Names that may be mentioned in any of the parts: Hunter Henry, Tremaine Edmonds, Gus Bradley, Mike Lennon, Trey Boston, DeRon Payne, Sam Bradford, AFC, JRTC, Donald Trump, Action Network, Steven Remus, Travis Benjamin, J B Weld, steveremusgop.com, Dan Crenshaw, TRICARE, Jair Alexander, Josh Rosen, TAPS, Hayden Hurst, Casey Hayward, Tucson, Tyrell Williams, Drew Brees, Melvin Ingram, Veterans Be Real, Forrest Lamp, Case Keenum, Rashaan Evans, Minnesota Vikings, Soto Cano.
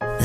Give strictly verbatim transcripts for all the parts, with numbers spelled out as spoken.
The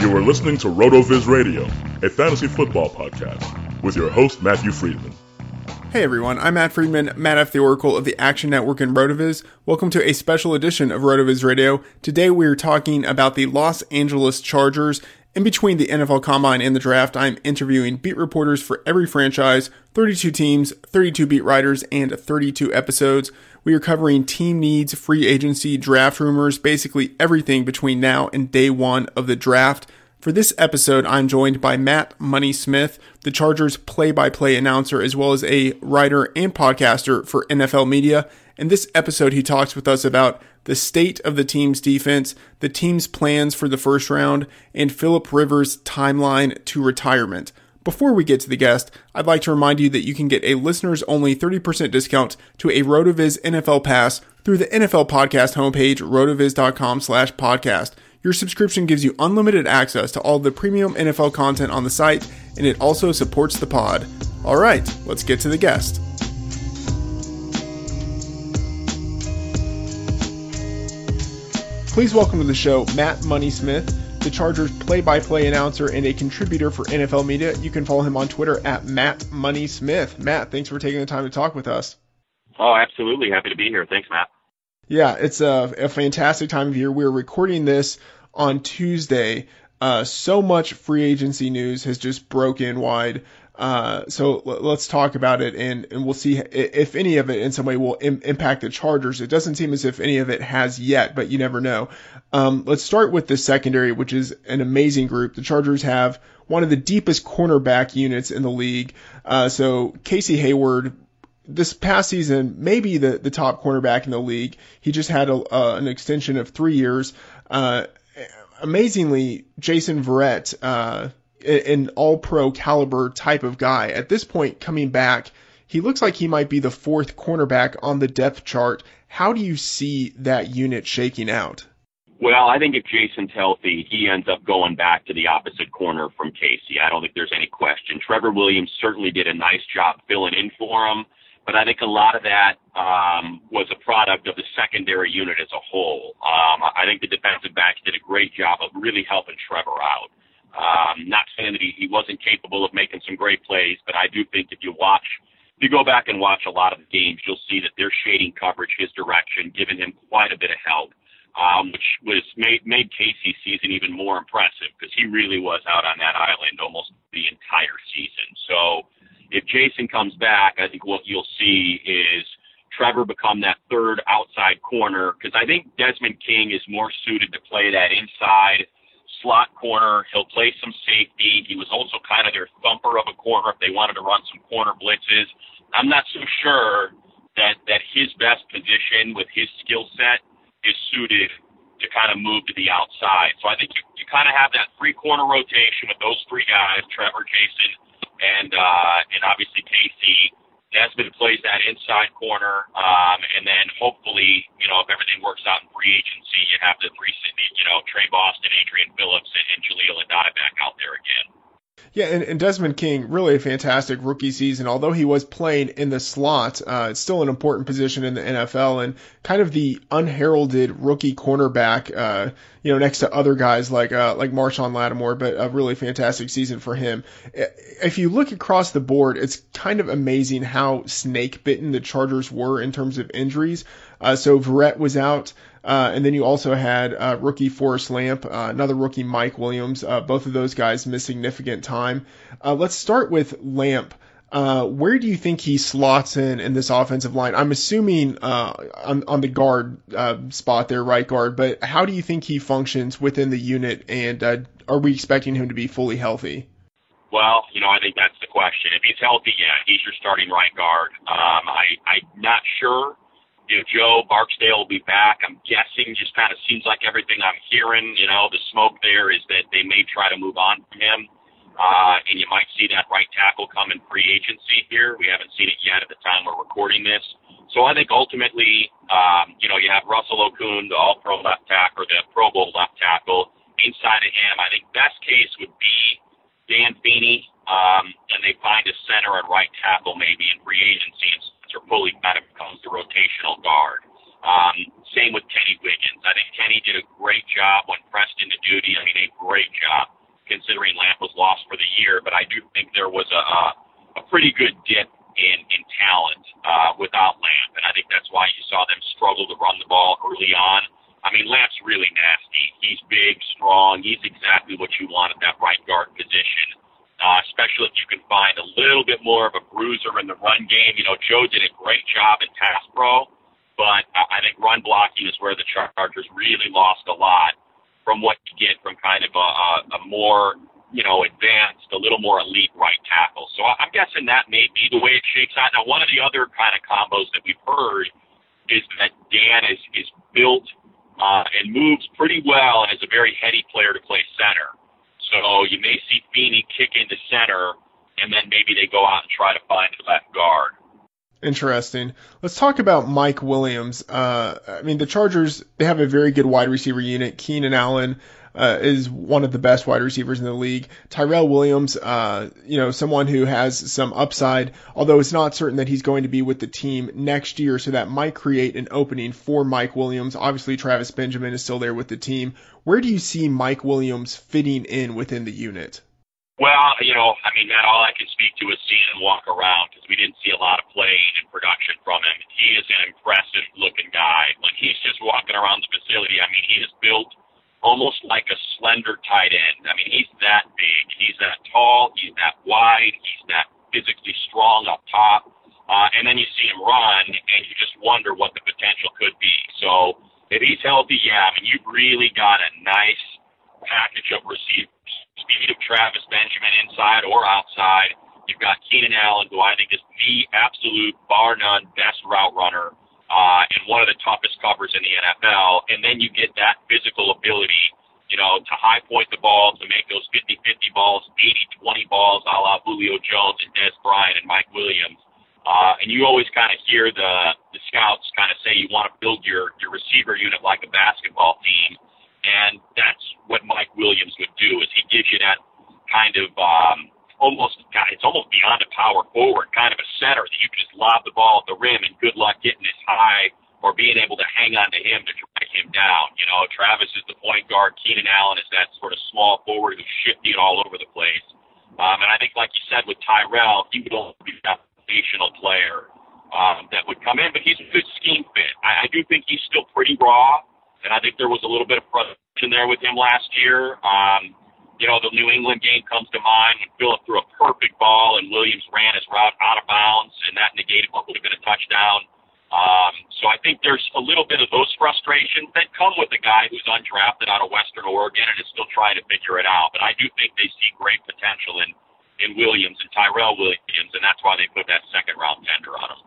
You are listening to RotoViz Radio, a fantasy football podcast, with your host, Matthew Friedman. Hey everyone, I'm Matt Friedman, Matt F. the Oracle of the Action Network and RotoViz. Welcome to a special edition of RotoViz Radio. Today we are talking about the Los Angeles Chargers. In between the N F L Combine and the draft, I'm interviewing beat reporters for every franchise, thirty-two teams, thirty-two beat writers, and thirty-two episodes. We are covering team needs, free agency, draft rumors, basically everything between now and day one of the draft. For this episode, I'm joined by Matt Money Smith, the Chargers play-by-play announcer, as well as a writer and podcaster for N F L Media. In this episode, he talks with us about the state of the team's defense, the team's plans for the first round, and Philip Rivers' timeline to retirement. Before we get to the guest, I'd like to remind you that you can get a listeners-only thirty percent discount to a RotoViz N F L Pass through the N F L Podcast homepage, rotoviz.com slash podcast. Your subscription gives you unlimited access to all the premium N F L content on the site, and it also supports the pod. All right, let's get to the guest. Please welcome to the show Matt Money Smith, the Chargers play-by-play announcer and a contributor for N F L Media. You can follow him on Twitter at Matt Money Smith. Matt, thanks for taking the time to talk with us. Oh, absolutely. Happy to be here. Thanks, Matt. Yeah, it's a, a fantastic time of year. We're recording this on Tuesday. Uh, so much free agency news has just broken wide. Uh, so l- let's talk about it, and, and we'll see if any of it in some way will im- impact the Chargers. It doesn't seem as if any of it has yet, but you never know. Um, let's start with the secondary, which is an amazing group. The Chargers have one of the deepest cornerback units in the league. Uh, so Casey Hayward, this past season, maybe the, the top cornerback in the league. He just had a, uh, an extension of three years. Uh, amazingly, Jason Verrett, uh, an all-pro caliber type of guy. At this point, coming back, he looks like he might be the fourth cornerback on the depth chart. How do you see that unit shaking out? Well, I think if Jason's healthy, he ends up going back to the opposite corner from Casey. I don't think there's any question. Trevor Williams certainly did a nice job filling in for him, but I think a lot of that um, was a product of the secondary unit as a whole. Um, I think the defensive backs did a great job of really helping Trevor out. Um, not saying that he, he wasn't capable of making some great plays, but I do think if you watch, if you go back and watch a lot of the games, you'll see that they're shading coverage his direction, giving him quite a bit of help, um, which was made, made Casey's season even more impressive because he really was out on that island almost the entire season. So if Jason comes back, I think what you'll see is Trevor become that third outside corner, because I think Desmond King is more suited to play that inside slot corner. He'll play some safety. He was also kind of their thumper of a corner if they wanted to run some corner blitzes. I'm not so sure that, that his best position with his skill set is suited to kind of move to the outside. So I think you, you kind of have that three-corner rotation with those three guys, Trevor, Jason, and uh, and obviously Casey. Desmond plays that inside corner, um, and then hopefully, you know, if everything works out in free agency, you have the three, you know, Trey Boston, Adrian Phillips, and, and Jaleel Adai back out there again. Yeah, and, and Desmond King, really a fantastic rookie season. Although he was playing in the slot, uh, it's still an important position in the N F L and kind of the unheralded rookie cornerback, uh, you know, next to other guys like uh, like Marshawn Lattimore, but a really fantastic season for him. If you look across the board, it's kind of amazing how snake-bitten the Chargers were in terms of injuries. Uh, so Verrett was out. Uh, and then you also had uh, rookie Forrest Lamp, uh, another rookie Mike Williams. Uh, both of those guys missed significant time. Uh, let's start with Lamp. Uh, where do you think he slots in in this offensive line? I'm assuming uh, on, on the guard uh, spot there, right guard. But how do you think he functions within the unit, and uh, are we expecting him to be fully healthy? Well, you know, I think that's the question. If he's healthy, yeah, he's your starting right guard. Um, I, I'm not sure. You know, Joe Barksdale will be back. I'm guessing, just kind of seems like everything I'm hearing, you know, the smoke there is that they may try to move on from him. Uh, and you might see that right tackle come in free agency here. We haven't seen it yet at the time we're recording this. So I think ultimately, um, you know, you have Russell Okun, the all-pro left tackle, the Pro Bowl left tackle. Inside of him, I think best case would be Dan Feeney. Um, and they find a center and right tackle maybe in free agency, and or fully kind of becomes the rotational guard. Um, same with Kenny Wiggins. I think Kenny did a great job when pressed into duty. I mean, a great job considering Lamp was lost for the year, but I do think there was a a pretty good dip in, in talent uh, without Lamp, and I think that's why you saw them struggle to run the ball early on. I mean, Lamp's really nasty. He's big, strong. He's exactly what you want at that right guard position. Uh, especially if you can find a little bit more of a bruiser in the run game. You know, Joe did a great job in pass pro, but I think run blocking is where the Chargers really lost a lot from what you get from kind of a, a more, you know, advanced, a little more elite right tackle. So I'm guessing that may be the way it shakes out. Now, one of the other kind of combos that we've heard is that Dan is, is built uh, and moves pretty well and is a very heady player to play center. So you may see Feeney kick into center, and then maybe they go out and try to find the left guard. Interesting. Let's talk about Mike Williams. Uh, I mean, the Chargers, they have a very good wide receiver unit. Keenan Allen uh, is one of the best wide receivers in the league. Tyrell Williams, uh, you know, someone who has some upside, although it's not certain that he's going to be with the team next year, so that might create an opening for Mike Williams. Obviously, Travis Benjamin is still there with the team. Where do you see Mike Williams fitting in within the unit? Well, you know, I mean, Matt, all I can speak to is seeing him walk around because we didn't see a lot of play and production from him. He is an impressive-looking guy. When he's just walking around the facility, I mean, he is built almost like a slender tight end. I mean, he's that big. He's that tall. He's that wide. He's that physically strong up top. Uh, and then you see him run, and you just wonder what the potential could be. So if he's healthy, yeah, I mean, you've really got a nice package of receivers. Speed of Travis Benjamin inside or outside. You've got Keenan Allen, who I think is the absolute, bar none, best route runner uh, and one of the toughest covers in the N F L. And then you get that physical ability, you know, to high point the ball, to make those fifty-fifty balls, eighty-twenty balls, a la Julio Jones and Dez Bryant and Mike Williams. Uh, and you always kind of hear the, the scouts kind of say you want to build your, your receiver unit like a basketball team. And that's what Mike Williams would do, is he gives you that kind of um, almost, it's almost beyond a power forward, kind of a center that you can just lob the ball at the rim and good luck getting this high or being able to hang on to him to drag him down. You know, Travis is the point guard. Keenan Allen is that sort of small forward who's shifty all over the place. Um, and I think, like you said, with Tyrell, he would only be a foundational player um, that would come in, but he's a good scheme fit. I, I do think he's still pretty raw, and I think there was a little bit of frustration there with him last year. Um, you know, the New England game comes to mind when Philip threw a perfect ball and Williams ran his route out of bounds, and that negated what would have been a touchdown. Um, so I think there's a little bit of those frustrations that come with a guy who's undrafted out of Western Oregon and is still trying to figure it out. But I do think they see great potential in, in Williams and Tyrell Williams, and that's why they put that second-round tender on him.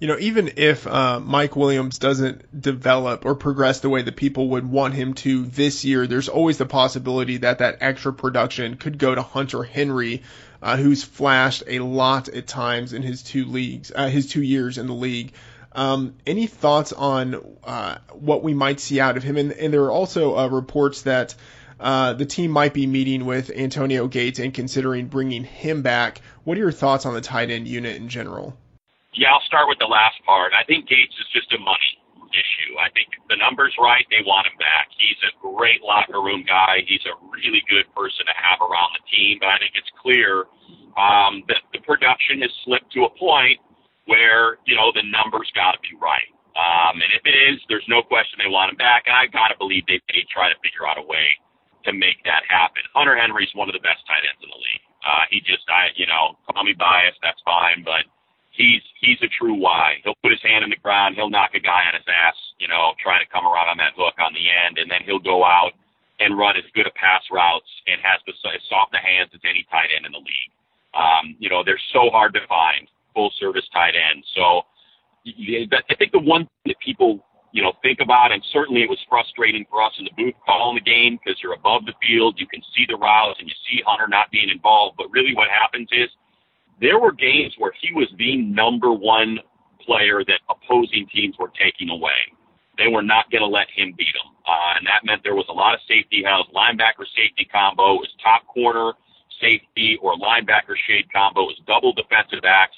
You know, even if uh, Mike Williams doesn't develop or progress the way that people would want him to this year, there's always the possibility that that extra production could go to Hunter Henry, uh, who's flashed a lot at times in his two leagues, uh, his two years in the league. Um, any thoughts on uh, what we might see out of him? And, and there are also uh, reports that uh, the team might be meeting with Antonio Gates and considering bringing him back. What are your thoughts on the tight end unit in general? Yeah, I'll start with the last part. I think Gates is just a money issue. I think the number's right. They want him back. He's a great locker room guy. He's a really good person to have around the team. But I think it's clear um, that the production has slipped to a point where, you know, the number's got to be right. Um, and if it is, there's no question they want him back. And I got to believe they, they try to figure out a way to make that happen. Hunter Henry's one of the best tight ends in the league. Uh, he just, I, you know, call me biased, that's fine, but he's he's a true Y. He'll put his hand in the ground. He'll knock a guy on his ass, you know, trying to come around on that hook on the end, and then he'll go out and run as good a pass routes and has the, as soft a hands as any tight end in the league. Um, you know, they're so hard to find. Full-service tight end. So I think the one thing that people, you know, think about, and certainly it was frustrating for us in the booth calling the game because you're above the field, you can see the routes, and you see Hunter not being involved. But really what happens is there were games where he was the number one player that opposing teams were taking away. They were not going to let him beat them. Uh, and that meant there was a lot of safety house, linebacker safety combo, it was top corner safety or linebacker shade combo, it was double defensive backs.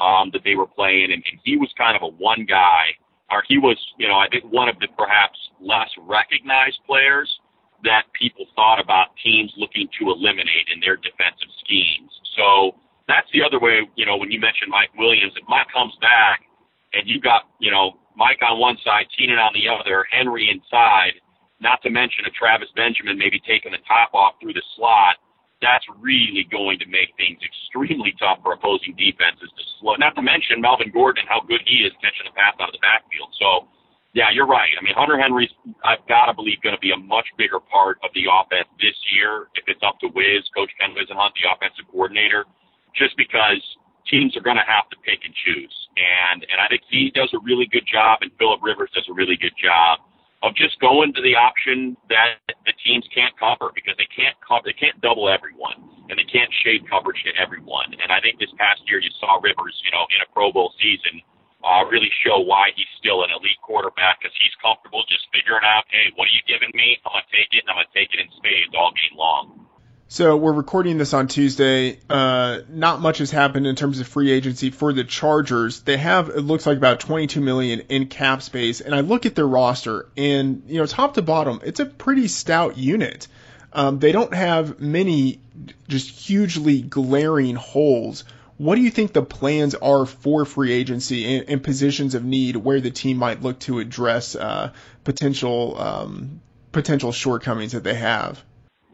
Um, that they were playing, and, and he was kind of a one guy, or he was, you know, I think one of the perhaps less recognized players that people thought about teams looking to eliminate in their defensive schemes. So that's the other way, you know, when you mentioned Mike Williams, if Mike comes back and you got, you know, Mike on one side, Keenan on the other, Henry inside, not to mention a Travis Benjamin maybe taking the top off through the slot, that's really going to make things extremely tough for opposing defenses to slow. Not to mention Melvin Gordon and how good he is catching a pass out of the backfield. So, yeah, you're right. I mean, Hunter Henry's, I've got to believe, going to be a much bigger part of the offense this year if it's up to Wiz, Coach Ken Wizenhunt, the offensive coordinator, just because teams are going to have to pick and choose. And, and I think he does a really good job, and Philip Rivers does a really good job of just going to the option that the teams can't cover because they can't cover, they can't double everyone, and they can't shade coverage to everyone. And I think this past year you saw Rivers, you know, in a Pro Bowl season, uh, really show why he's still an elite quarterback because he's comfortable just figuring out, hey, what are you giving me? I'm going to take it, and I'm going to take it in spades all game long. So we're recording this on Tuesday. Uh, not much has happened in terms of free agency for the Chargers. They have, it looks like, about twenty-two million dollars in cap space. And I look at their roster, and you know, top to bottom, it's a pretty stout unit. Um, they don't have many just hugely glaring holes. What do you think the plans are for free agency and, and positions of need where the team might look to address uh, potential um, potential shortcomings that they have?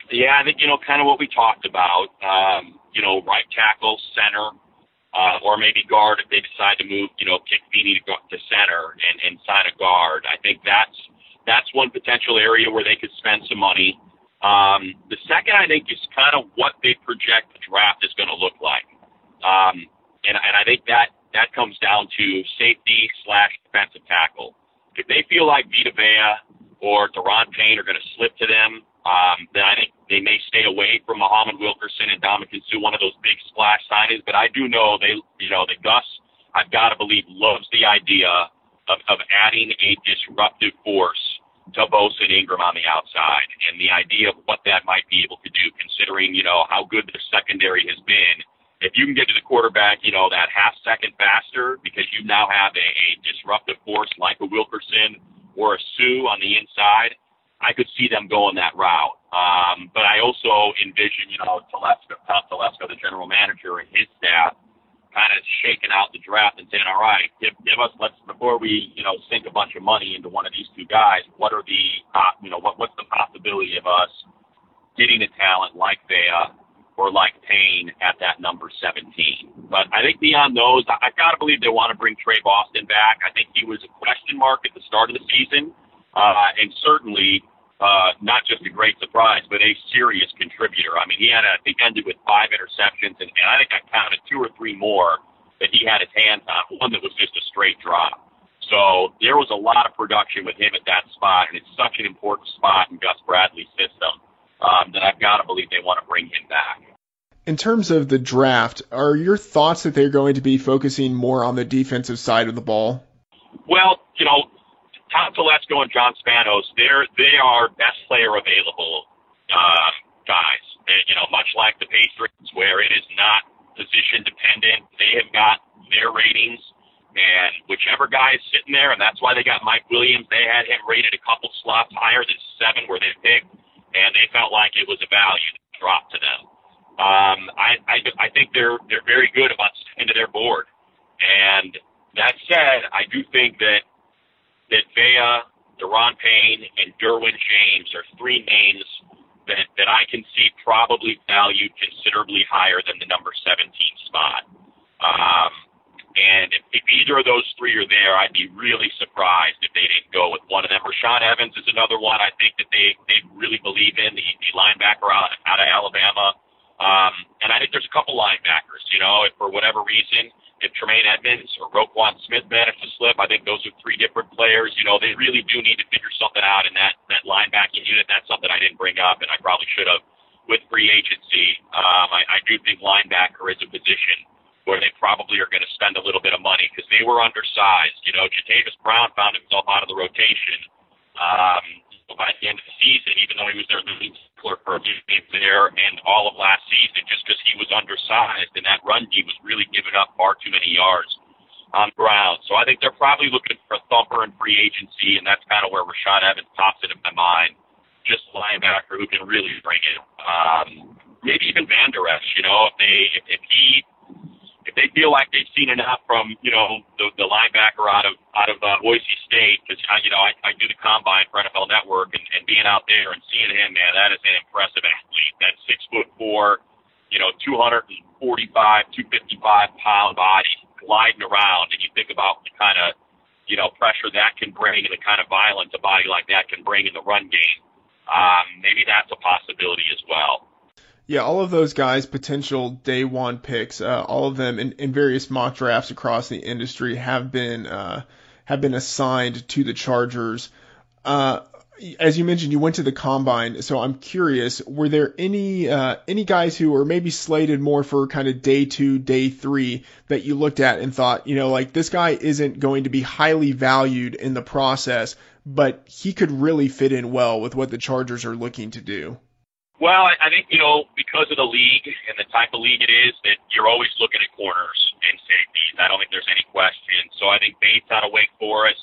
Yeah, I think, you know, kind of what we talked about, um, you know, right tackle, center, uh, or maybe guard if they decide to move, you know, kick Feeney to, to center and, and sign a guard. I think that's that's one potential area where they could spend some money. Um, the second, I think, is kind of what they project the draft is going to look like. Um, and, and I think that, that comes down to safety slash defensive tackle. If they feel like Vita Vea or DeRon Payne are going to slip to them, Um, then I think they may stay away from Muhammad Wilkerson and Dominican Sue, one of those big splash signings. But I do know they, you know, the Gus, I've got to believe, loves the idea of, of adding a disruptive force to Bosa and Ingram on the outside. And the idea of what that might be able to do, considering, you know, how good the secondary has been. If you can get to the quarterback, you know, that half second faster, because you now have a, a disruptive force like a Wilkerson or a Sue on the inside, I could see them going that route. Um, but I also envision, you know, Telesco, Tom Telesco, the general manager, and his staff kind of shaking out the draft and saying, all right, give, give us, let's, before we, you know, sink a bunch of money into one of these two guys, what are the, uh, you know, what what's the possibility of us getting a talent like Vea or like Payne at that number seventeen? But I think beyond those, I, I got to believe they want to bring Trey Boston back. I think he was a question mark at the start of the season, uh, and certainly uh, not just a great surprise, but a serious contributor. I mean, he had a, he ended with five interceptions, and, and I think I counted two or three more that he had his hands on, one that was just a straight drop. So there was a lot of production with him at that spot, and it's such an important spot in Gus Bradley's system. Um, then I've got to believe they want to bring him back. In terms of the draft, are your thoughts that they're going to be focusing more on the defensive side of the ball? Well, you know, Tom Telesco and John Spanos, they're, they are best player available uh, guys. They, you know, much like the Patriots, where it is not position dependent, they have got their ratings, and whichever guy is sitting there, and that's why they got Mike Williams. They had him rated a couple slots higher than seven where they picked, and they felt like it was a value drop to them. Um, I, I, I think they're they're very good about sticking to their board. And that said, I do think that that Vea, DeRon Payne, and Derwin James are three names that, that I can see probably valued considerably higher than the number seventeen spot. Um, and if, if either of those three are there, I'd be really surprised if they didn't go with one of them. Rashaan Evans is another one I think that they, they really believe in, the, the linebacker out, out of Alabama. Um, and I think there's a couple linebackers, you know, if for whatever reason, if Tremaine Edmonds or Roquan Smith managed to slip, I think those are three different players. You know, they really do need to figure something out in that, that linebacking unit. That's something I didn't bring up, and I probably should have. With free agency, um, I, I do think linebacker is a position where they probably are going to spend a little bit of money because they were undersized. You know, Jatavis Brown found himself out of the rotation um, by the end of the season, even though he was their leading tackler for a few games there and all of last season, just because he was undersized, and that run D was really giving up far too many yards on the ground. So I think they're probably looking for a thumper in free agency, and that's kind of where Rashaan Evans pops it in my mind, just a linebacker who can really bring it. Um, maybe even Vander Esch, you know, if they if, if he if they feel like they've seen enough from, you know, the, the linebacker out of out of uh, Boise State, because, you know, I, I do the combine for N F L Network, and, and being out there and seeing him, man, that is an impressive athlete. That six foot four, you know, two forty-five, two fifty-five pound body gliding around, and you think about the kind of, you know, pressure that can bring and the kind of violence a body like that can bring in the run game. Um, maybe that's a possibility as well. Yeah, all of those guys, potential day one picks, uh, all of them in, in various mock drafts across the industry have been uh, have been assigned to the Chargers. Uh, as you mentioned, you went to the combine, so I'm curious: were there any uh, any guys who were maybe slated more for kind of day two, day three that you looked at and thought, you know, like this guy isn't going to be highly valued in the process, but he could really fit in well with what the Chargers are looking to do? Well, I, I think, you know, because of the league and the type of league it is, that you're always looking at corners and safeties. I don't think there's any question. So I think Bates out of Wake Forest,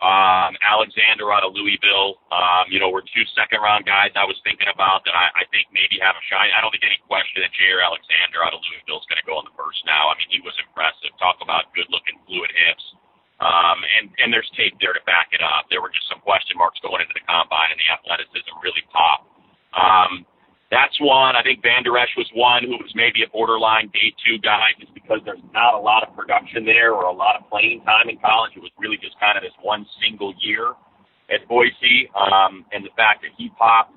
um, Alexander out of Louisville, um, you know, were two second-round guys I was thinking about that I, I think maybe have a shine. I don't think any question that Jair Alexander out of Louisville is going to go in the first now. I mean, he was impressive. Talk about good-looking fluid hips. Um, and, and there's tape there to back it up. There were just some question marks going into the combine, and the athleticism really popped. Um, that's one. I think Vander Esch was one who was maybe a borderline day two guy just because there's not a lot of production there or a lot of playing time in college. It was really just kind of this one single year at Boise. Um, and the fact that he popped,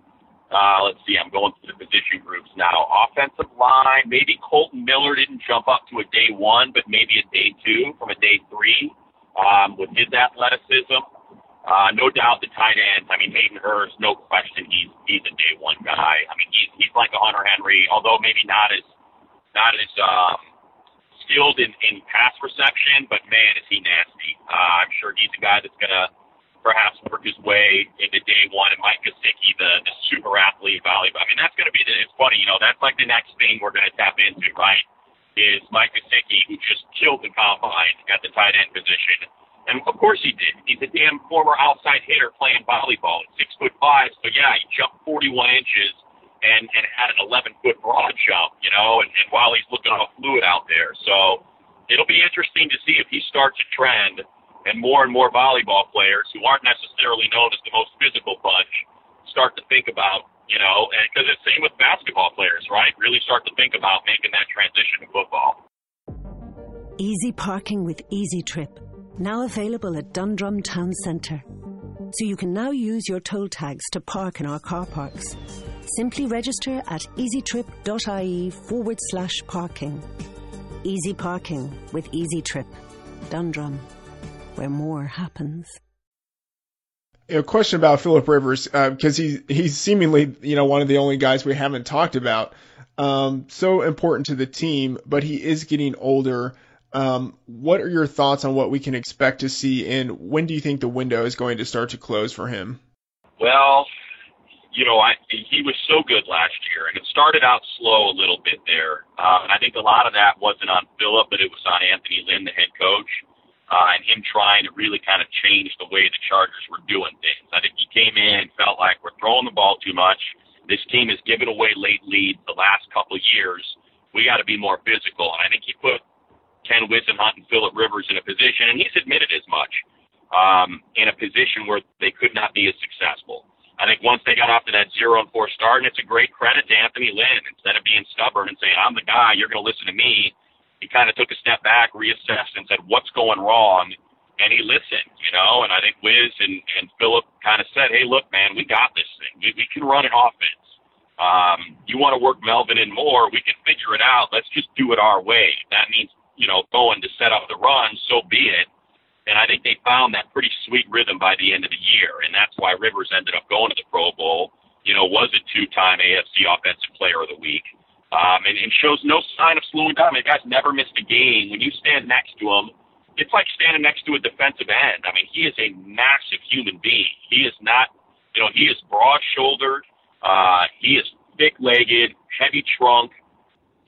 uh, let's see, I'm going through the position groups now. Offensive line, maybe Colton Miller didn't jump up to a day one, but maybe a day two from a day three, um, with his athleticism. Uh, no doubt the tight ends. I mean, Hayden Hurst, no question, he's he's a day one guy. I mean, he's he's like a Hunter Henry, although maybe not as not as um, skilled in, in pass reception. But man, is he nasty! Uh, I'm sure he's a guy that's gonna perhaps work his way into day one. And Mike Gesicki, the, the super athlete volleyball. I mean, that's gonna be the, it's funny, you know. That's like the next thing we're gonna tap into, right? Is Mike Gesicki, who just killed the combine at the tight end position. And of course he did. He's a damn former outside hitter playing volleyball at six foot five. So yeah, he jumped forty-one inches and, and had an eleven foot broad jump, you know, and, and while he's looking all fluid out there. So it'll be interesting to see if he starts a trend and more and more volleyball players who aren't necessarily known as the most physical bunch start to think about, you know, and because it's the same with basketball players, right? Really start to think about making that transition to football. Easy parking with Easy Trip. Now available at Dundrum Town Centre. So you can now use your toll tags to park in our car parks. Simply register at easytrip.ie forward slash parking. Easy parking with Easy Trip. Dundrum, where more happens. A question about Philip Rivers, because uh, he, he's seemingly, you know, one of the only guys we haven't talked about. Um, so important to the team, but he is getting older. Um, what are your thoughts on what we can expect to see, and when do you think the window is going to start to close for him? Well, you know, I, he was so good last year, and it started out slow a little bit there. Uh, I think a lot of that wasn't on Philip, but it was on Anthony Lynn, the head coach, uh, and him trying to really kind of change the way the Chargers were doing things. I think he came in and felt like we're throwing the ball too much. This team has given away late leads the last couple of years. We got to be more physical, and I think he put Ken Wizenhunt and Philip Rivers in a position, and he's admitted as much, um, in a position where they could not be as successful. I think once they got off to that zero and four start, and it's a great credit to Anthony Lynn, instead of being stubborn and saying, I'm the guy, you're going to listen to me, he kind of took a step back, reassessed, and said, what's going wrong? And he listened, you know, and I think Wiz and, and Philip kind of said, hey, look, man, we got this thing. We, we can run an offense. Um, you want to work Melvin in more, we can figure it out. Let's just do it our way. That means, you know, going to set up the run, so be it. And I think they found that pretty sweet rhythm by the end of the year, and that's why Rivers ended up going to the Pro Bowl, you know, was a two-time A F C Offensive Player of the Week, um, and, and shows no sign of slowing down. I mean, the guy's never missed a game. When you stand next to him, it's like standing next to a defensive end. I mean, he is a massive human being. He is not, you know, he is broad-shouldered. Uh, he is thick-legged, heavy trunk.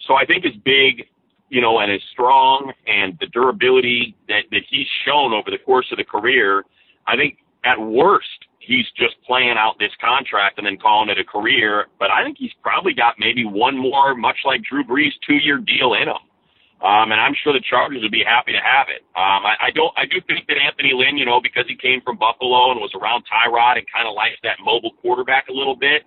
So I think his big, you know, and is strong, and the durability that, that he's shown over the course of the career, I think at worst, he's just playing out this contract and then calling it a career. But I think he's probably got maybe one more, much like Drew Brees, two-year deal in him. Um, and I'm sure the Chargers would be happy to have it. Um, I, I don't, I do think that Anthony Lynn, you know, because he came from Buffalo and was around Tyrod and kind of likes that mobile quarterback a little bit,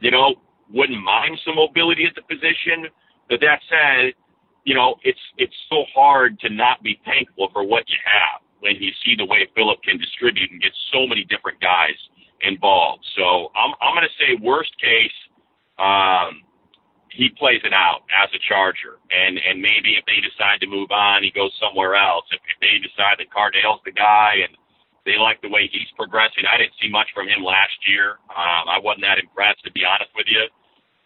you know, wouldn't mind some mobility at the position. But that said, you know, it's it's so hard to not be thankful for what you have when you see the way Philip can distribute and get so many different guys involved. So I'm I'm going to say worst case, um, he plays it out as a Charger, and and maybe if they decide to move on, he goes somewhere else. If, if they decide that Cardale's the guy and they like the way he's progressing, I didn't see much from him last year. Um, I wasn't that impressed, to be honest with you.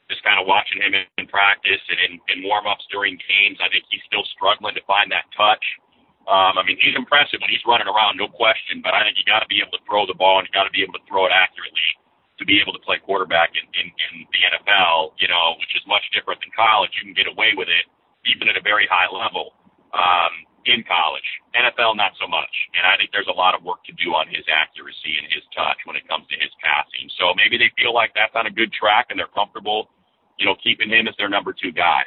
Just kind of watching him in practice and in, in warm-ups during games, I think he's still struggling to find that touch. Um, I mean, he's impressive when he's running around, no question, but I think you got to be able to throw the ball and you got to be able to throw it accurately to be able to play quarterback in, in, in the N F L, you know, which is much different than college. You can get away with it, even at a very high level, um, in college. N F L, not so much. And I think there's a lot of work to do on his accuracy and his touch when it comes to his passing. So maybe they feel like that's on a good track and they're comfortable, you know, keeping him as their number two guy.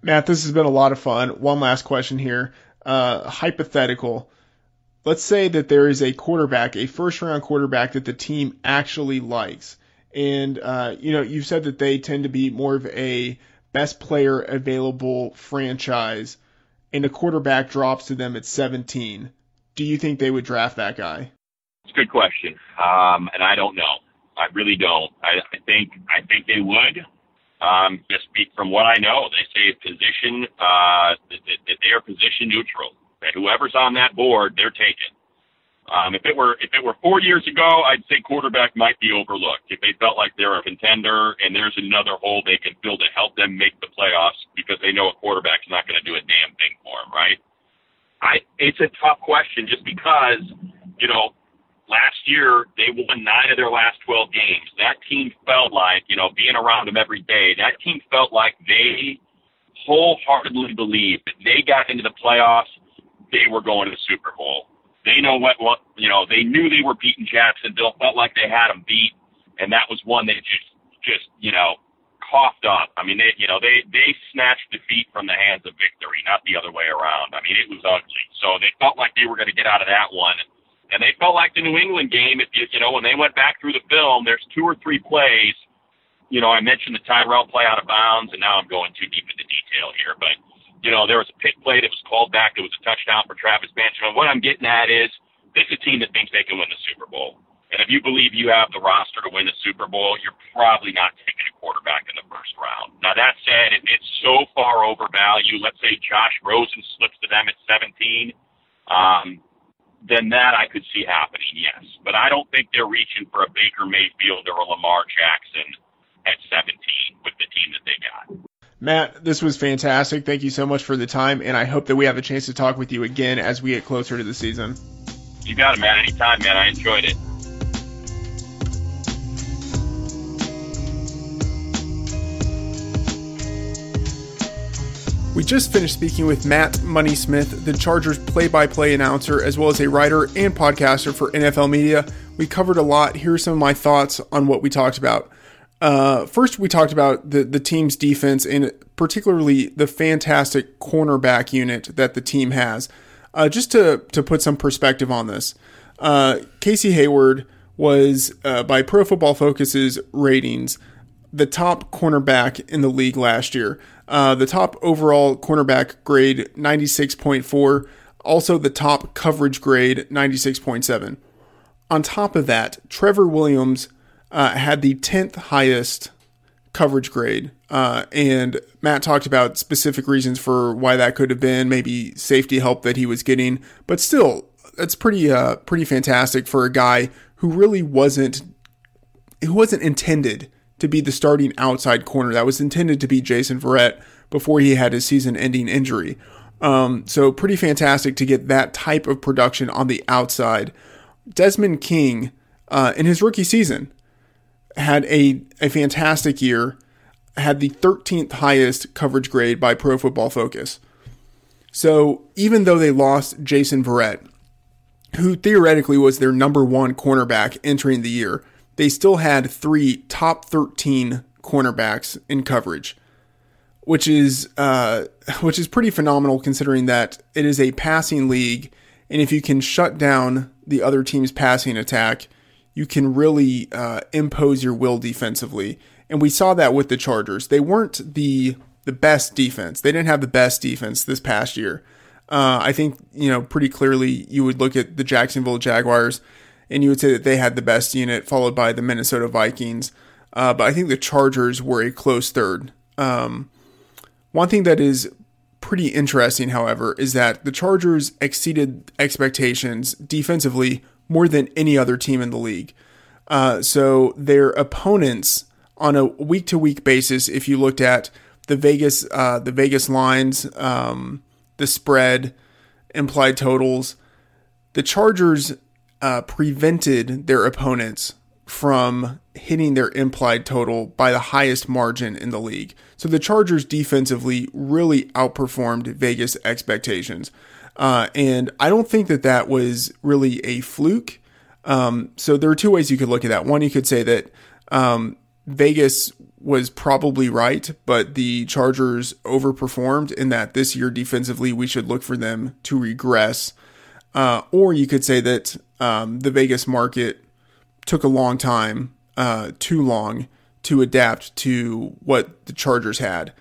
Matt, this has been a lot of fun. One last question here. Uh, hypothetical. Let's say that there is a quarterback, a first-round quarterback that the team actually likes. And, uh, you know, you've said that they tend to be more of a best player available franchise, and a quarterback drops to them at seventeen. Do you think they would draft that guy? It's a good question. Um, and I don't know. I really don't. I, I think I think they would. Um, just speak from what I know, they say position, uh, that, that they are position neutral. That whoever's on that board, they're taken. Um, if it were, if it were four years ago, I'd say quarterback might be overlooked. If they felt like they're a contender and there's another hole they could fill to help them make the playoffs because they know a quarterback's not going to do a damn thing for them, right? I, it's a tough question just because, you know, last year, they won nine of their last twelve games. That team felt like, you know, being around them every day, that team felt like they wholeheartedly believed that they got into the playoffs, they were going to the Super Bowl. They know what, what, you know, they knew they were beating Jacksonville, felt like they had them beat. And that was one they just, just, you know, coughed up. I mean, they, you know, they, they snatched defeat from the hands of victory, not the other way around. I mean, it was ugly. So they felt like they were going to get out of that one. And they felt like the New England game, if you, you know, when they went back through the film, there's two or three plays. You know, I mentioned the Tyrell play out of bounds, and now I'm going too deep into detail here, but you know, there was a pick play that was called back. There was a touchdown for Travis Benjamin. What I'm getting at is this is a team that thinks they can win the Super Bowl. And if you believe you have the roster to win the Super Bowl, you're probably not taking a quarterback in the first round. Now, that said, if it's so far overvalued, let's say Josh Rosen slips to them at seventeen, um, then that I could see happening, yes. But I don't think they're reaching for a Baker Mayfield or a Lamar Jackson at seventeen with the team that they got. Matt, this was fantastic. Thank you so much for the time, and I hope that we have a chance to talk with you again as we get closer to the season. You got it, Matt. Anytime, man. I enjoyed it. We just finished speaking with Matt Money Smith, the Chargers play-by-play announcer, as well as a writer and podcaster for N F L Media. We covered a lot. Here are some of my thoughts on what we talked about. Uh, first, we talked about the, the team's defense and particularly the fantastic cornerback unit that the team has. Uh, just to, to put some perspective on this, uh, Casey Hayward was, uh, by Pro Football Focus's ratings, the top cornerback in the league last year. Uh, the top overall cornerback grade, ninety-six point four, also the top coverage grade, ninety-six point seven. On top of that, Trevor Williams Uh, had the tenth highest coverage grade. Uh, and Matt talked about specific reasons for why that could have been, maybe safety help that he was getting. But still, that's pretty uh, pretty fantastic for a guy who really wasn't who wasn't intended to be the starting outside corner. That was intended to be Jason Verrett before he had his season-ending injury. Um, so pretty fantastic to get that type of production on the outside. Desmond King, uh, in his rookie season, had a, a fantastic year, had the thirteenth highest coverage grade by Pro Football Focus. So even though they lost Jason Verrett, who theoretically was their number one cornerback entering the year, they still had three top thirteen cornerbacks in coverage, which is uh, which is pretty phenomenal considering that it is a passing league, and if you can shut down the other team's passing attack, you can really uh, impose your will defensively. And we saw that with the Chargers. They weren't the the best defense. They didn't have the best defense this past year. Uh, I think, you know, pretty clearly you would look at the Jacksonville Jaguars and you would say that they had the best unit, followed by the Minnesota Vikings. Uh, but I think the Chargers were a close third. Um, one thing that is pretty interesting, however, is that the Chargers exceeded expectations defensively more than any other team in the league. Uh, so their opponents on a week-to-week basis, if you looked at the Vegas, uh, the Vegas lines, um, the spread, implied totals, the Chargers uh, prevented their opponents from hitting their implied total by the highest margin in the league. So the Chargers defensively really outperformed Vegas expectations. Uh, and I don't think that that was really a fluke. Um, so there are two ways you could look at that. One, you could say that um, Vegas was probably right, but the Chargers overperformed in that this year defensively, we should look for them to regress. Uh, or you could say that um, the Vegas market took a long time, uh, too long to adapt to what the Chargers had.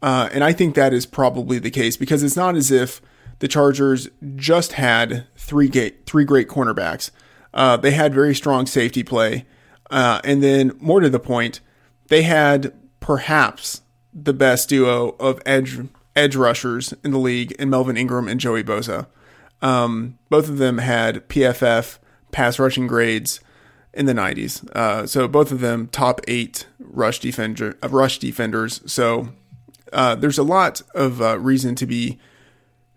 Uh, and I think that is probably the case because it's not as if the Chargers just had three great, three great cornerbacks. Uh, they had very strong safety play. Uh, and then more to the point, they had perhaps the best duo of edge edge rushers in the league in Melvin Ingram and Joey Bosa. Um, both of them had P F F pass rushing grades in the nineties. Uh, so both of them top eight rush defender, uh, rush defenders. So uh, there's a lot of uh, reason to be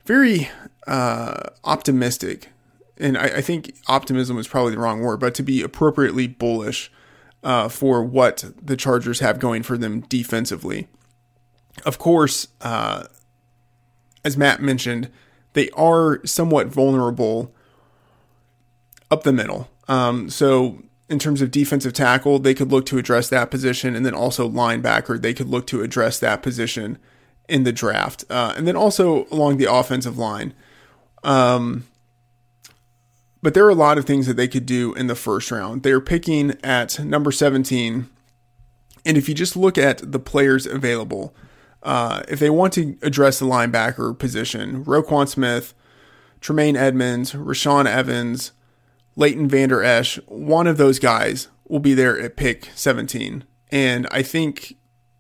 very uh, optimistic, and I, I think optimism is probably the wrong word, but to be appropriately bullish uh, for what the Chargers have going for them defensively. Of course, uh, as Matt mentioned, they are somewhat vulnerable up the middle. Um, so in terms of defensive tackle, they could look to address that position. And then also linebacker, they could look to address that position in the draft. Uh, and then also along the offensive line. Um, but there are a lot of things that they could do in the first round. They're picking at number seventeen. And if you just look at the players available, uh, if they want to address the linebacker position, Roquan Smith, Tremaine Edmonds, Rashaan Evans, Leighton Vander Esch, one of those guys will be there at pick seventeen. And I think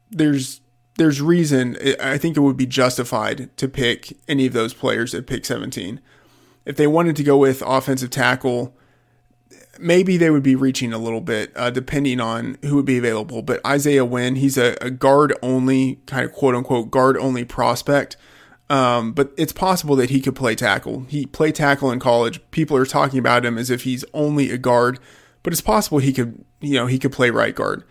there's there's reason, I think it would be justified to pick any of those players at pick seventeen. If they wanted to go with offensive tackle, maybe they would be reaching a little bit, uh, depending on who would be available. But Isaiah Wynn, he's a, a guard-only, kind of quote-unquote guard-only prospect. Um, but it's possible that he could play tackle. He played tackle in college. People are talking about him as if he's only a guard, but it's possible he could, you know, he could play right guard.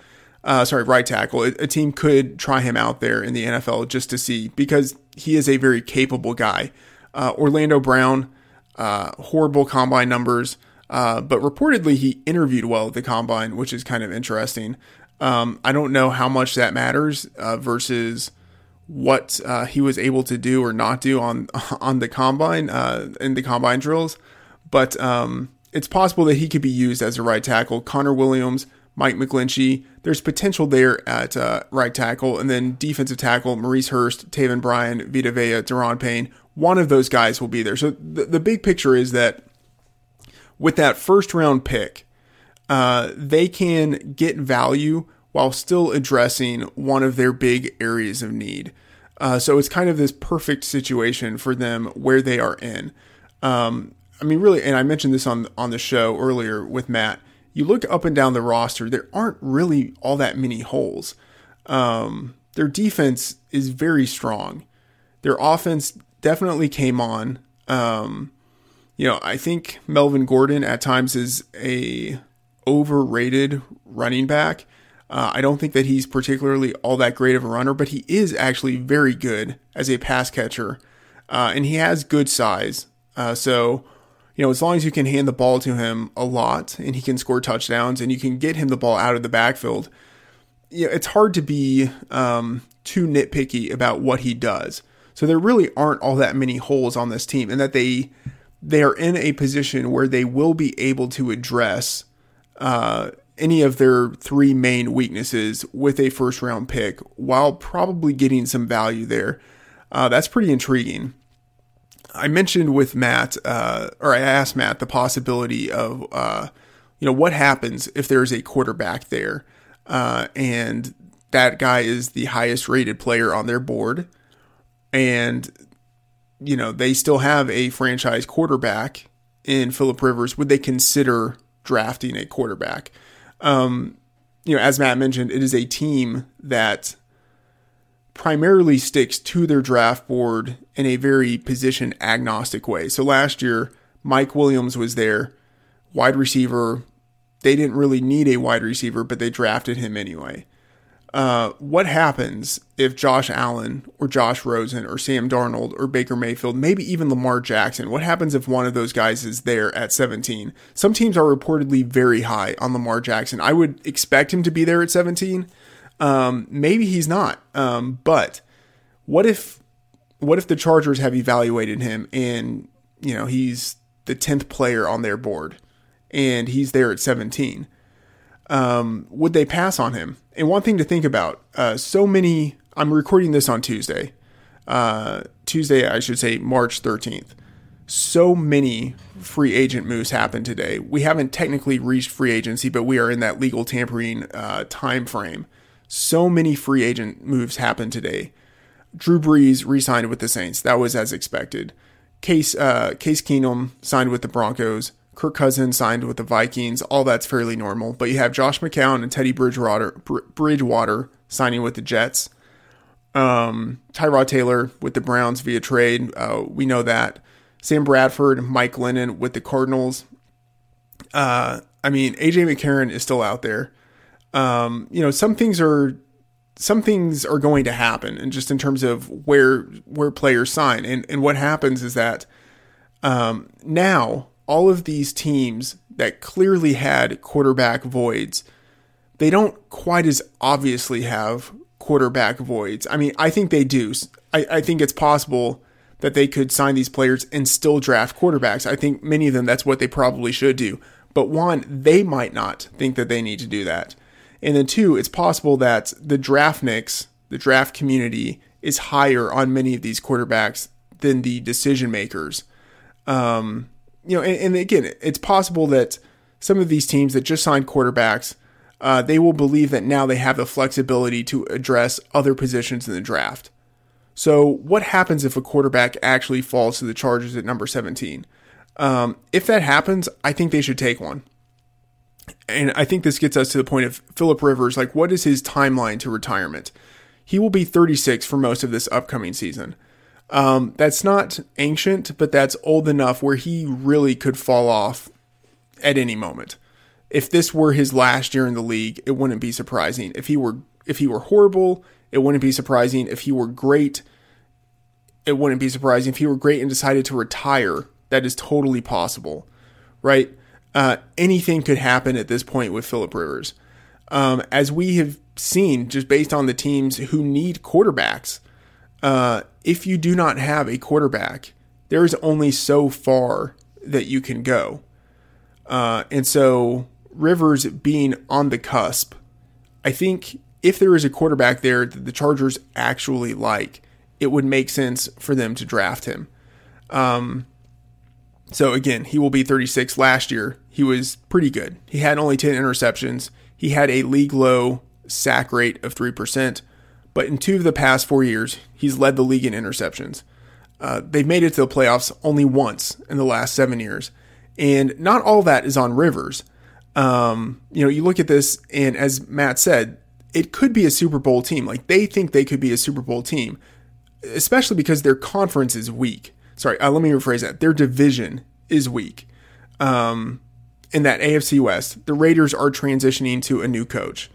Uh, sorry, right tackle. A, a team could try him out there in the N F L just to see, because he is a very capable guy. Uh, Orlando Brown, uh, horrible combine numbers, uh, but reportedly he interviewed well at the combine, which is kind of interesting. Um, I don't know how much that matters uh, versus what uh, he was able to do or not do on on the combine, uh, in the combine drills. But um, it's possible that he could be used as a right tackle. Connor Williams, Mike McGlinchey, there's potential there at uh, right tackle. And then defensive tackle, Maurice Hurst, Taven Bryan, Vita Vea, DeRon Payne, one of those guys will be there. So th- the big picture is that with that first round pick, uh, they can get value while still addressing one of their big areas of need. Uh, so it's kind of this perfect situation for them where they are in. Um, I mean, really, and I mentioned this on, on the show earlier with Matt, you look up and down the roster, there aren't really all that many holes. Um, their defense is very strong. Their offense definitely came on. Um, you know, I think Melvin Gordon at times is a overrated running back. Uh, I don't think that he's particularly all that great of a runner, but he is actually very good as a pass catcher, uh, and he has good size. Uh, so, you know, as long as you can hand the ball to him a lot and he can score touchdowns and you can get him the ball out of the backfield, you know, it's hard to be um, too nitpicky about what he does. So there really aren't all that many holes on this team, and that they they are in a position where they will be able to address Uh, any of their three main weaknesses with a first round pick while probably getting some value there. Uh, that's pretty intriguing. I mentioned with Matt, uh, or I asked Matt the possibility of, uh, you know, what happens if there's a quarterback there, uh, and that guy is the highest rated player on their board, and, you know, they still have a franchise quarterback in Philip Rivers. Would they consider drafting a quarterback? Um, you know, as Matt mentioned, it is a team that primarily sticks to their draft board in a very position agnostic way. So last year, Mike Williams was there, wide receiver. They didn't really need a wide receiver, but they drafted him anyway. Uh, what happens if Josh Allen or Josh Rosen or Sam Darnold or Baker Mayfield, maybe even Lamar Jackson? What happens if one of those guys is there at seventeen? Some teams are reportedly very high on Lamar Jackson. I would expect him to be there at seventeen. Um, maybe he's not. Um, but what if, what if the Chargers have evaluated him and, you know, he's the tenth player on their board and he's there at seventeen? Um, would they pass on him? And one thing to think about, uh, so many, I'm recording this on Tuesday, uh, Tuesday, I should say March thirteenth. So many free agent moves happened today. We haven't technically reached free agency, but we are in that legal tampering, uh, time frame. So many free agent moves happened today. Drew Brees re-signed with the Saints. That was as expected. Case, uh, Case Keenum signed with the Broncos. Kirk Cousins signed with the Vikings. All that's fairly normal. But you have Josh McCown and Teddy Bridgewater, Bridgewater signing with the Jets. Um, Tyrod Taylor with the Browns via trade. Uh, we know that. Sam Bradford, Mike Lennon with the Cardinals. Uh, I mean, A J McCarron is still out there. Um, you know, some things are some things are going to happen, and just in terms of where where players sign. And and what happens is that um, now, all of these teams that clearly had quarterback voids, they don't quite as obviously have quarterback voids. I mean, I think they do. I, I think it's possible that they could sign these players and still draft quarterbacks. I think many of them, that's what they probably should do. But one, they might not think that they need to do that. And then two, it's possible that the draftniks, the draft community, is higher on many of these quarterbacks than the decision makers. Um, you know, and, and again, it's possible that some of these teams that just signed quarterbacks, uh, they will believe that now they have the flexibility to address other positions in the draft. So what happens if a quarterback actually falls to the Chargers at number seventeen? Um, if that happens, I think they should take one. And I think this gets us to the point of Philip Rivers. Like, what is his timeline to retirement? He will be thirty-six for most of this upcoming season. Um, that's not ancient, but that's old enough where he really could fall off at any moment. If this were his last year in the league, it wouldn't be surprising. If he were, if he were horrible, it wouldn't be surprising. If he were great, it wouldn't be surprising. If he were great and decided to retire, that is totally possible, right? Uh, anything could happen at this point with Philip Rivers. Um, as we have seen, just based on the teams who need quarterbacks, uh, if you do not have a quarterback, there is only so far that you can go. Uh, and so Rivers being on the cusp, I think if there is a quarterback there that the Chargers actually like, it would make sense for them to draft him. Um, so again, he will be thirty-six. Last year, he was pretty good. He had only ten interceptions. He had a league-low sack rate of three percent, but in two of the past four years, he's led the league in interceptions. Uh, they've made it to the playoffs only once in the last seven years, and not all that is on Rivers. Um, you know, you look at this, and as Matt said, it could be a Super Bowl team. Like, they think they could be a Super Bowl team, especially because their conference is weak. Sorry, uh, let me rephrase that. Their division is weak. Um, in that A F C West, the Raiders are transitioning to a new coach.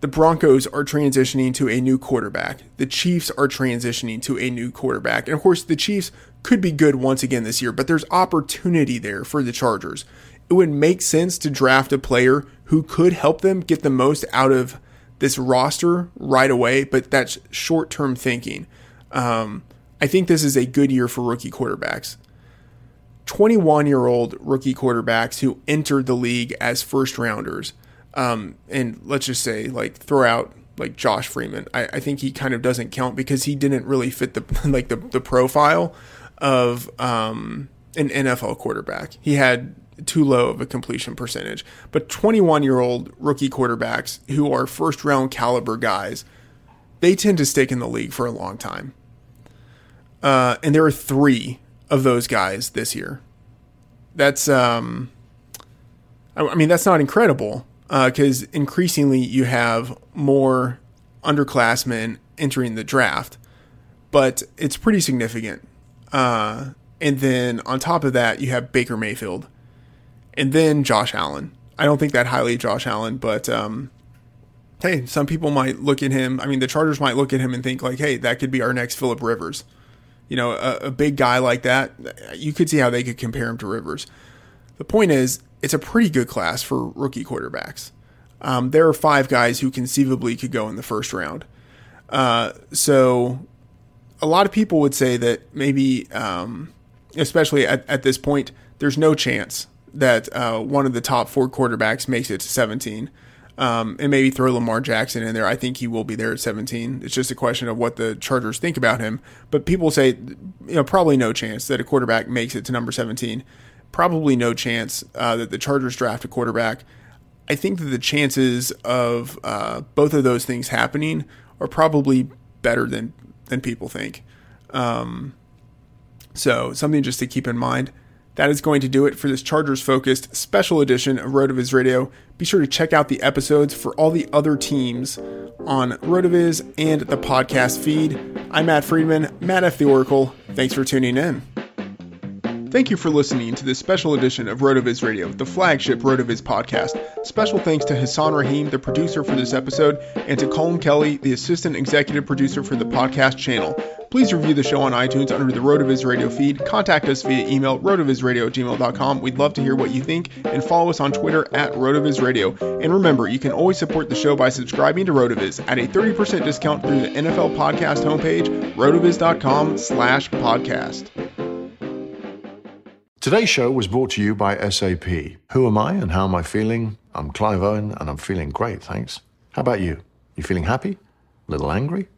The Broncos are transitioning to a new quarterback. The Chiefs are transitioning to a new quarterback. And of course, the Chiefs could be good once again this year, but there's opportunity there for the Chargers. It would make sense to draft a player who could help them get the most out of this roster right away, but that's short-term thinking. Um, I think this is a good year for rookie quarterbacks. twenty-one-year-old rookie quarterbacks who entered the league as first-rounders. Um, and let's just say, like, throw out like Josh Freeman. I, I think he kind of doesn't count because he didn't really fit the like the, the profile of um, an N F L quarterback. He had too low of a completion percentage. But twenty-one-year-old rookie quarterbacks who are first-round caliber guys, they tend to stick in the league for a long time. Uh, and there are three of those guys this year. That's, um, I, I mean, that's not incredible. Because uh, increasingly you have more underclassmen entering the draft, but it's pretty significant. Uh, and then on top of that, you have Baker Mayfield and then Josh Allen. I don't think that highly of Josh Allen, but um, hey, some people might look at him. I mean, the Chargers might look at him and think like, hey, that could be our next Philip Rivers. You know, a, a big guy like that, you could see how they could compare him to Rivers. The point is, it's a pretty good class for rookie quarterbacks. Um, there are five guys who conceivably could go in the first round. Uh, so a lot of people would say that maybe, um, especially at, at this point, there's no chance that uh, one of the top four quarterbacks makes it to seventeen. Um, and maybe throw Lamar Jackson in there. I think he will be there at seventeen. It's just a question of what the Chargers think about him. But people say, you know, probably no chance that a quarterback makes it to number seventeen. Probably no chance uh, that the Chargers draft a quarterback. I think that the chances of uh, both of those things happening are probably better than than people think. Um, so something just to keep in mind. That is going to do it for this Chargers-focused special edition of RotoViz Radio. Be sure to check out the episodes for all the other teams on RotoViz and the podcast feed. I'm Matt Friedman, Matt F. The Oracle. Thanks for tuning in. Thank you for listening to this special edition of RotoViz Radio, the flagship RotoViz podcast. Special thanks to Hassan Rahim, the producer for this episode, and to Colin Kelly, the assistant executive producer for the podcast channel. Please review the show on iTunes under the RotoViz Radio feed. Contact us via email, rotovizradio at gmail dot com. We'd love to hear what you think, and follow us on Twitter at RotoViz Radio. And remember, you can always support the show by subscribing to RotoViz at a thirty percent discount through the N F L Podcast homepage, rotoviz dot com slash podcast. Today's show was brought to you by S A P. Who am I and how am I feeling? I'm Clive Owen and I'm feeling great, thanks. How about you? You feeling happy? A little angry?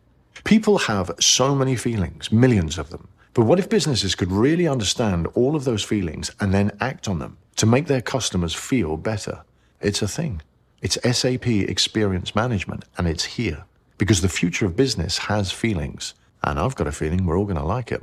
People have so many feelings, millions of them. But what if businesses could really understand all of those feelings and then act on them to make their customers feel better? It's a thing. It's S A P Experience Management, and it's here. Because the future of business has feelings, and I've got a feeling we're all going to like it.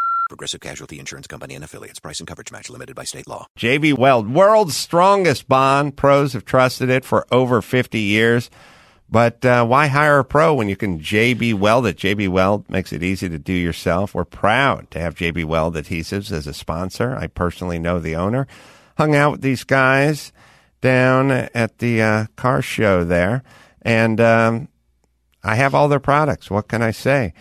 Progressive Casualty Insurance Company and Affiliates. Price and coverage match limited by state law. J B Weld, world's strongest bond. Pros have trusted it for over fifty years. But uh, why hire a pro when you can J B Weld it? J B Weld makes it easy to do yourself. We're proud to have J B Weld Adhesives as a sponsor. I personally know the owner. Hung out with these guys down at the uh, car show there. And um, I have all their products. What can I say?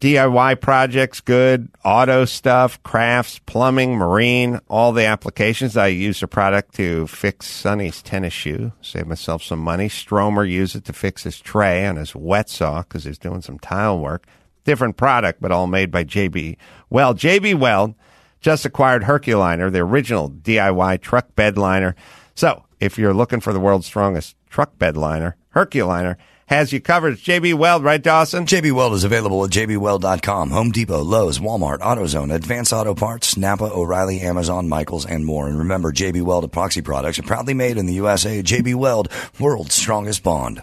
D I Y projects, good, auto stuff, crafts, plumbing, marine, all the applications. I use the product to fix Sonny's tennis shoe, save myself some money. Stromer used it to fix his tray on his wet saw because he's doing some tile work. Different product, but all made by J B Weld. J B Weld just acquired Herculiner, the original D I Y truck bed liner. So if you're looking for the world's strongest truck bed liner, Herculiner has you covered. J B Weld, right, Dawson? J B Weld is available at j b weld dot com, Home Depot, Lowe's, Walmart, AutoZone, Advance Auto Parts, Napa, O'Reilly, Amazon, Michaels, and more. And remember, J B Weld epoxy products are proudly made in the U S A. J B Weld, world's strongest bond.